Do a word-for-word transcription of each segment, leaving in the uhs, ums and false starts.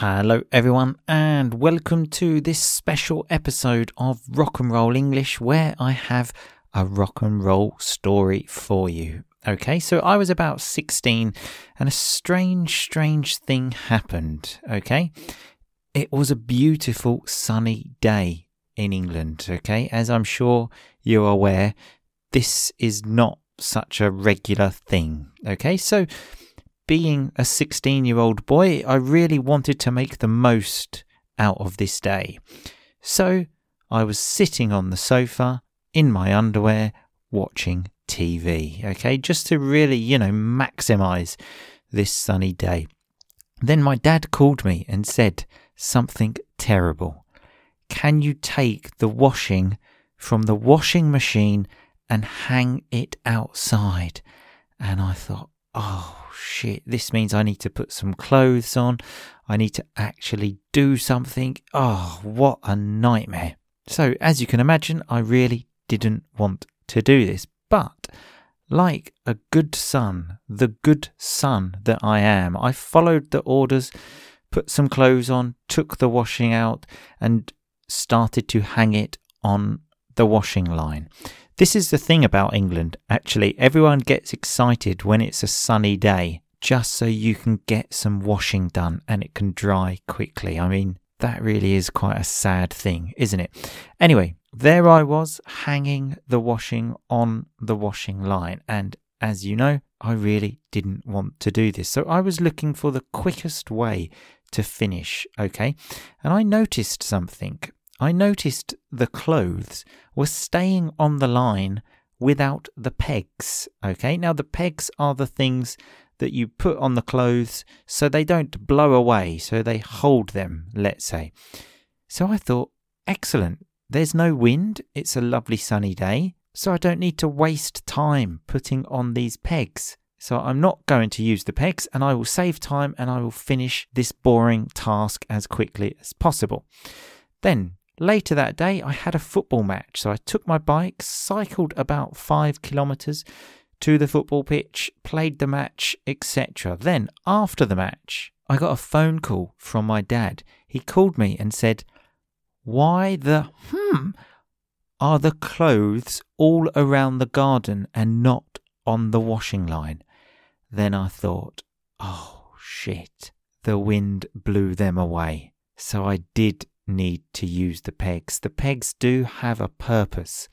Hello everyone and welcome to this special episode of Rock and Roll English where I have a rock and roll story for you. Okay, so I was about sixteen and a strange, strange thing happened. Okay, it was a beautiful sunny day in England. Okay, as I'm sure you're aware, this is not such a regular thing. Okay, so being a sixteen-year-old boy, I really wanted to make the most out of this day. So I was sitting on the sofa in my underwear watching T V, okay, just to really, you know, maximize this sunny day. Then my dad called me and said something terrible. Can you take the washing from the washing machine and hang it outside? And I thought, oh shit, this means I need to put some clothes on. I need to actually do something. Oh, what a nightmare. So as you can imagine, I really didn't want to do this. But like a good son, the good son that I am, I followed the orders, put some clothes on, took the washing out and started to hang it on the washing line. This is the thing about England, actually. Everyone gets excited when it's a sunny day, just so you can get some washing done and it can dry quickly. I mean, that really is quite a sad thing, isn't it? Anyway, there I was hanging the washing on the washing line. And as you know, I really didn't want to do this. So I was looking for the quickest way to finish, okay? And I noticed something. I noticed the clothes were staying on the line without the pegs, okay? Now, the pegs are the things that you put on the clothes so they don't blow away, so they hold them, let's say. So I thought, excellent, there's no wind, it's a lovely sunny day, so I don't need to waste time putting on these pegs. So I'm not going to use the pegs and I will save time and I will finish this boring task as quickly as possible. Then, later that day, I had a football match, so I took my bike, cycled about five kilometres to the football pitch, played the match, et cetera. Then, after the match, I got a phone call from my dad. He called me and said, "Why the hmm are the clothes all around the garden and not on the washing line?" Then I thought, oh shit, the wind blew them away. So I did need to use the pegs. The pegs do have a purpose.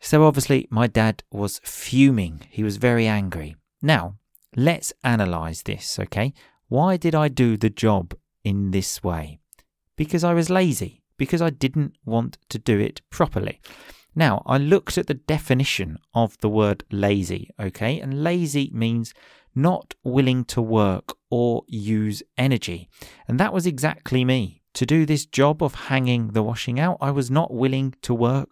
So obviously my dad was fuming. He was very angry. Now, let's analyse this, okay? Why did I do the job in this way? Because I was lazy. Because I didn't want to do it properly. Now, I looked at the definition of the word lazy, okay? And lazy means not willing to work or use energy. And that was exactly me. To do this job of hanging the washing out, I was not willing to work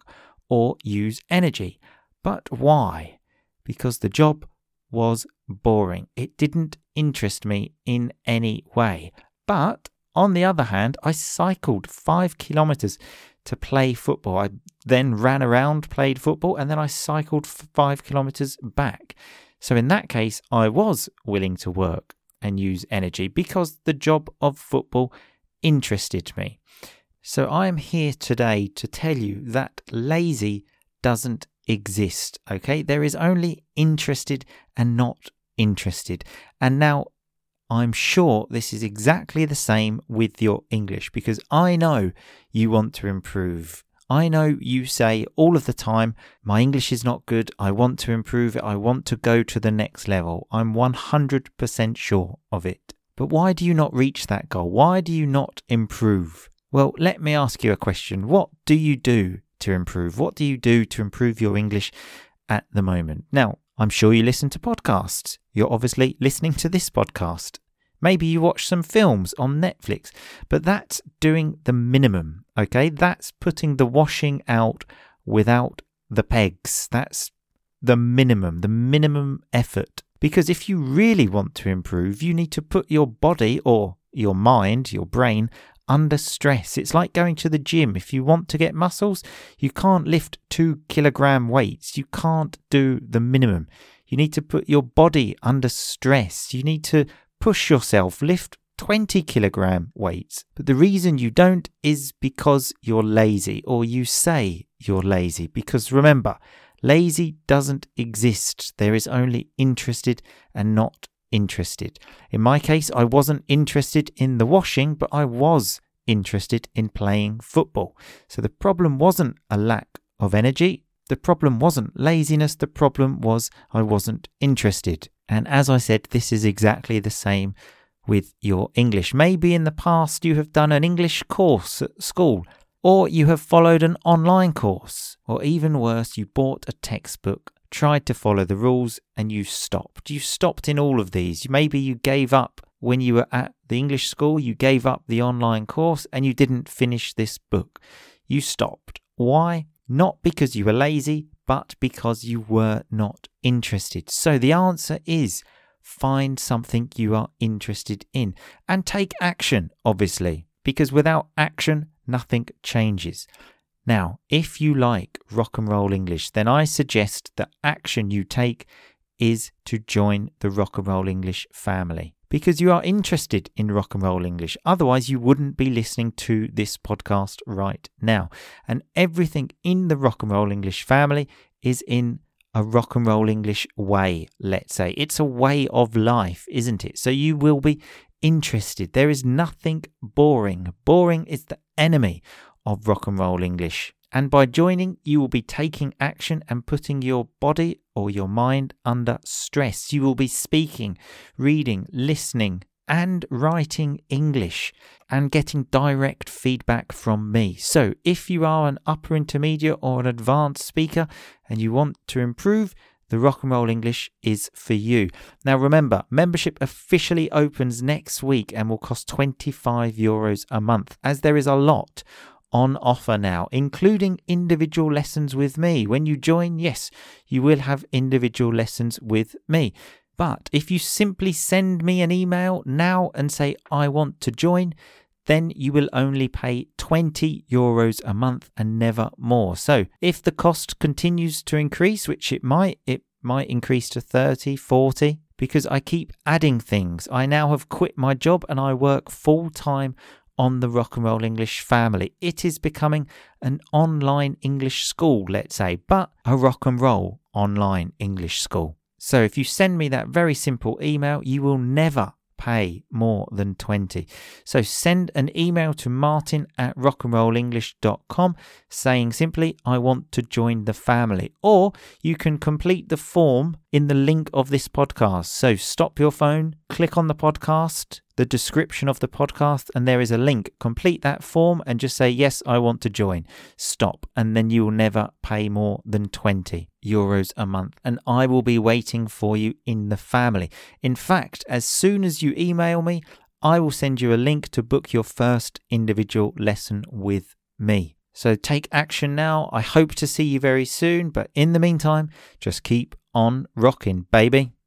or use energy. But why? Because the job was boring. It didn't interest me in any way. But on the other hand, I cycled five kilometres to play football. I then ran around, played football, and then I cycled five kilometres back. So in that case, I was willing to work and use energy because the job of football interested me. So I am here today to tell you that lazy doesn't exist, okay? There is only interested and not interested. And now I'm sure this is exactly the same with your English because I know you want to improve. I know you say all of the time, my English is not good, I want to improve it, I want to go to the next level. I'm one hundred percent sure of it. But why do you not reach that goal? Why do you not improve? Well, let me ask you a question. What do you do to improve? What do you do to improve your English at the moment? Now, I'm sure you listen to podcasts. You're obviously listening to this podcast. Maybe you watch some films on Netflix, but that's doing the minimum, okay? That's putting the washing out without the pegs. That's the minimum, the minimum effort. Because if you really want to improve, you need to put your body or your mind, your brain, under stress. It's like going to the gym. If you want to get muscles, you can't lift two kilogram weights. You can't do the minimum. You need to put your body under stress. You need to push yourself, lift twenty kilogram weights. But the reason you don't is because you're lazy, or you say you're lazy. Because remember, lazy doesn't exist. There is only interested and not interested. In my case, I wasn't interested in the washing, but I was interested in playing football. So the problem wasn't a lack of energy. The problem wasn't laziness. The problem was I wasn't interested. And as I said, this is exactly the same with your English. Maybe in the past you have done an English course at school, or you have followed an online course, or even worse, you bought a textbook, tried to follow the rules, and you stopped. You stopped in all of these. Maybe you gave up when you were at the English school, you gave up the online course, and you didn't finish this book. You stopped. Why? Not because you were lazy, but because you were not interested. So the answer is find something you are interested in and take action, obviously, because without action, nothing changes. Now, if you like Rock and Roll English, then I suggest the action you take is to join the Rock and Roll English family, because you are interested in Rock and Roll English. Otherwise, you wouldn't be listening to this podcast right now. And everything in the Rock and Roll English family is in a Rock and Roll English way, let's say. It's a way of life, isn't it? So you will be interested. There is nothing boring. Boring is the enemy of Rock and Roll English. And by joining, you will be taking action and putting your body or your mind under stress. You will be speaking, reading, listening, and writing English and getting direct feedback from me. So if you are an upper intermediate or an advanced speaker and you want to improve, the Rock and Roll English is for you. Now remember, membership officially opens next week and will cost twenty-five euros a month, as there is a lot on offer now, including individual lessons with me. When you join, yes, you will have individual lessons with me. But if you simply send me an email now and say, I want to join, then you will only pay twenty euros a month and never more. So if the cost continues to increase, which it might, it might increase to thirty, forty, because I keep adding things. I now have quit my job and I work full time on the Rock and Roll English family. It is becoming an online English school, let's say, but a rock and roll online English school. So if you send me that very simple email, you will never pay more than twenty. So send an email to martin at rockandrollenglish dot com saying simply, I want to join the family. Or you can complete the form in the link of this podcast. So stop your phone, click on the podcast, the description of the podcast, and there is a link. Complete that form and just say, yes, I want to join. Stop. And then you will never pay more than twenty euros a month. And I will be waiting for you in the family. In fact, as soon as you email me, I will send you a link to book your first individual lesson with me. So take action now. I hope to see you very soon. But in the meantime, just keep on rocking, baby.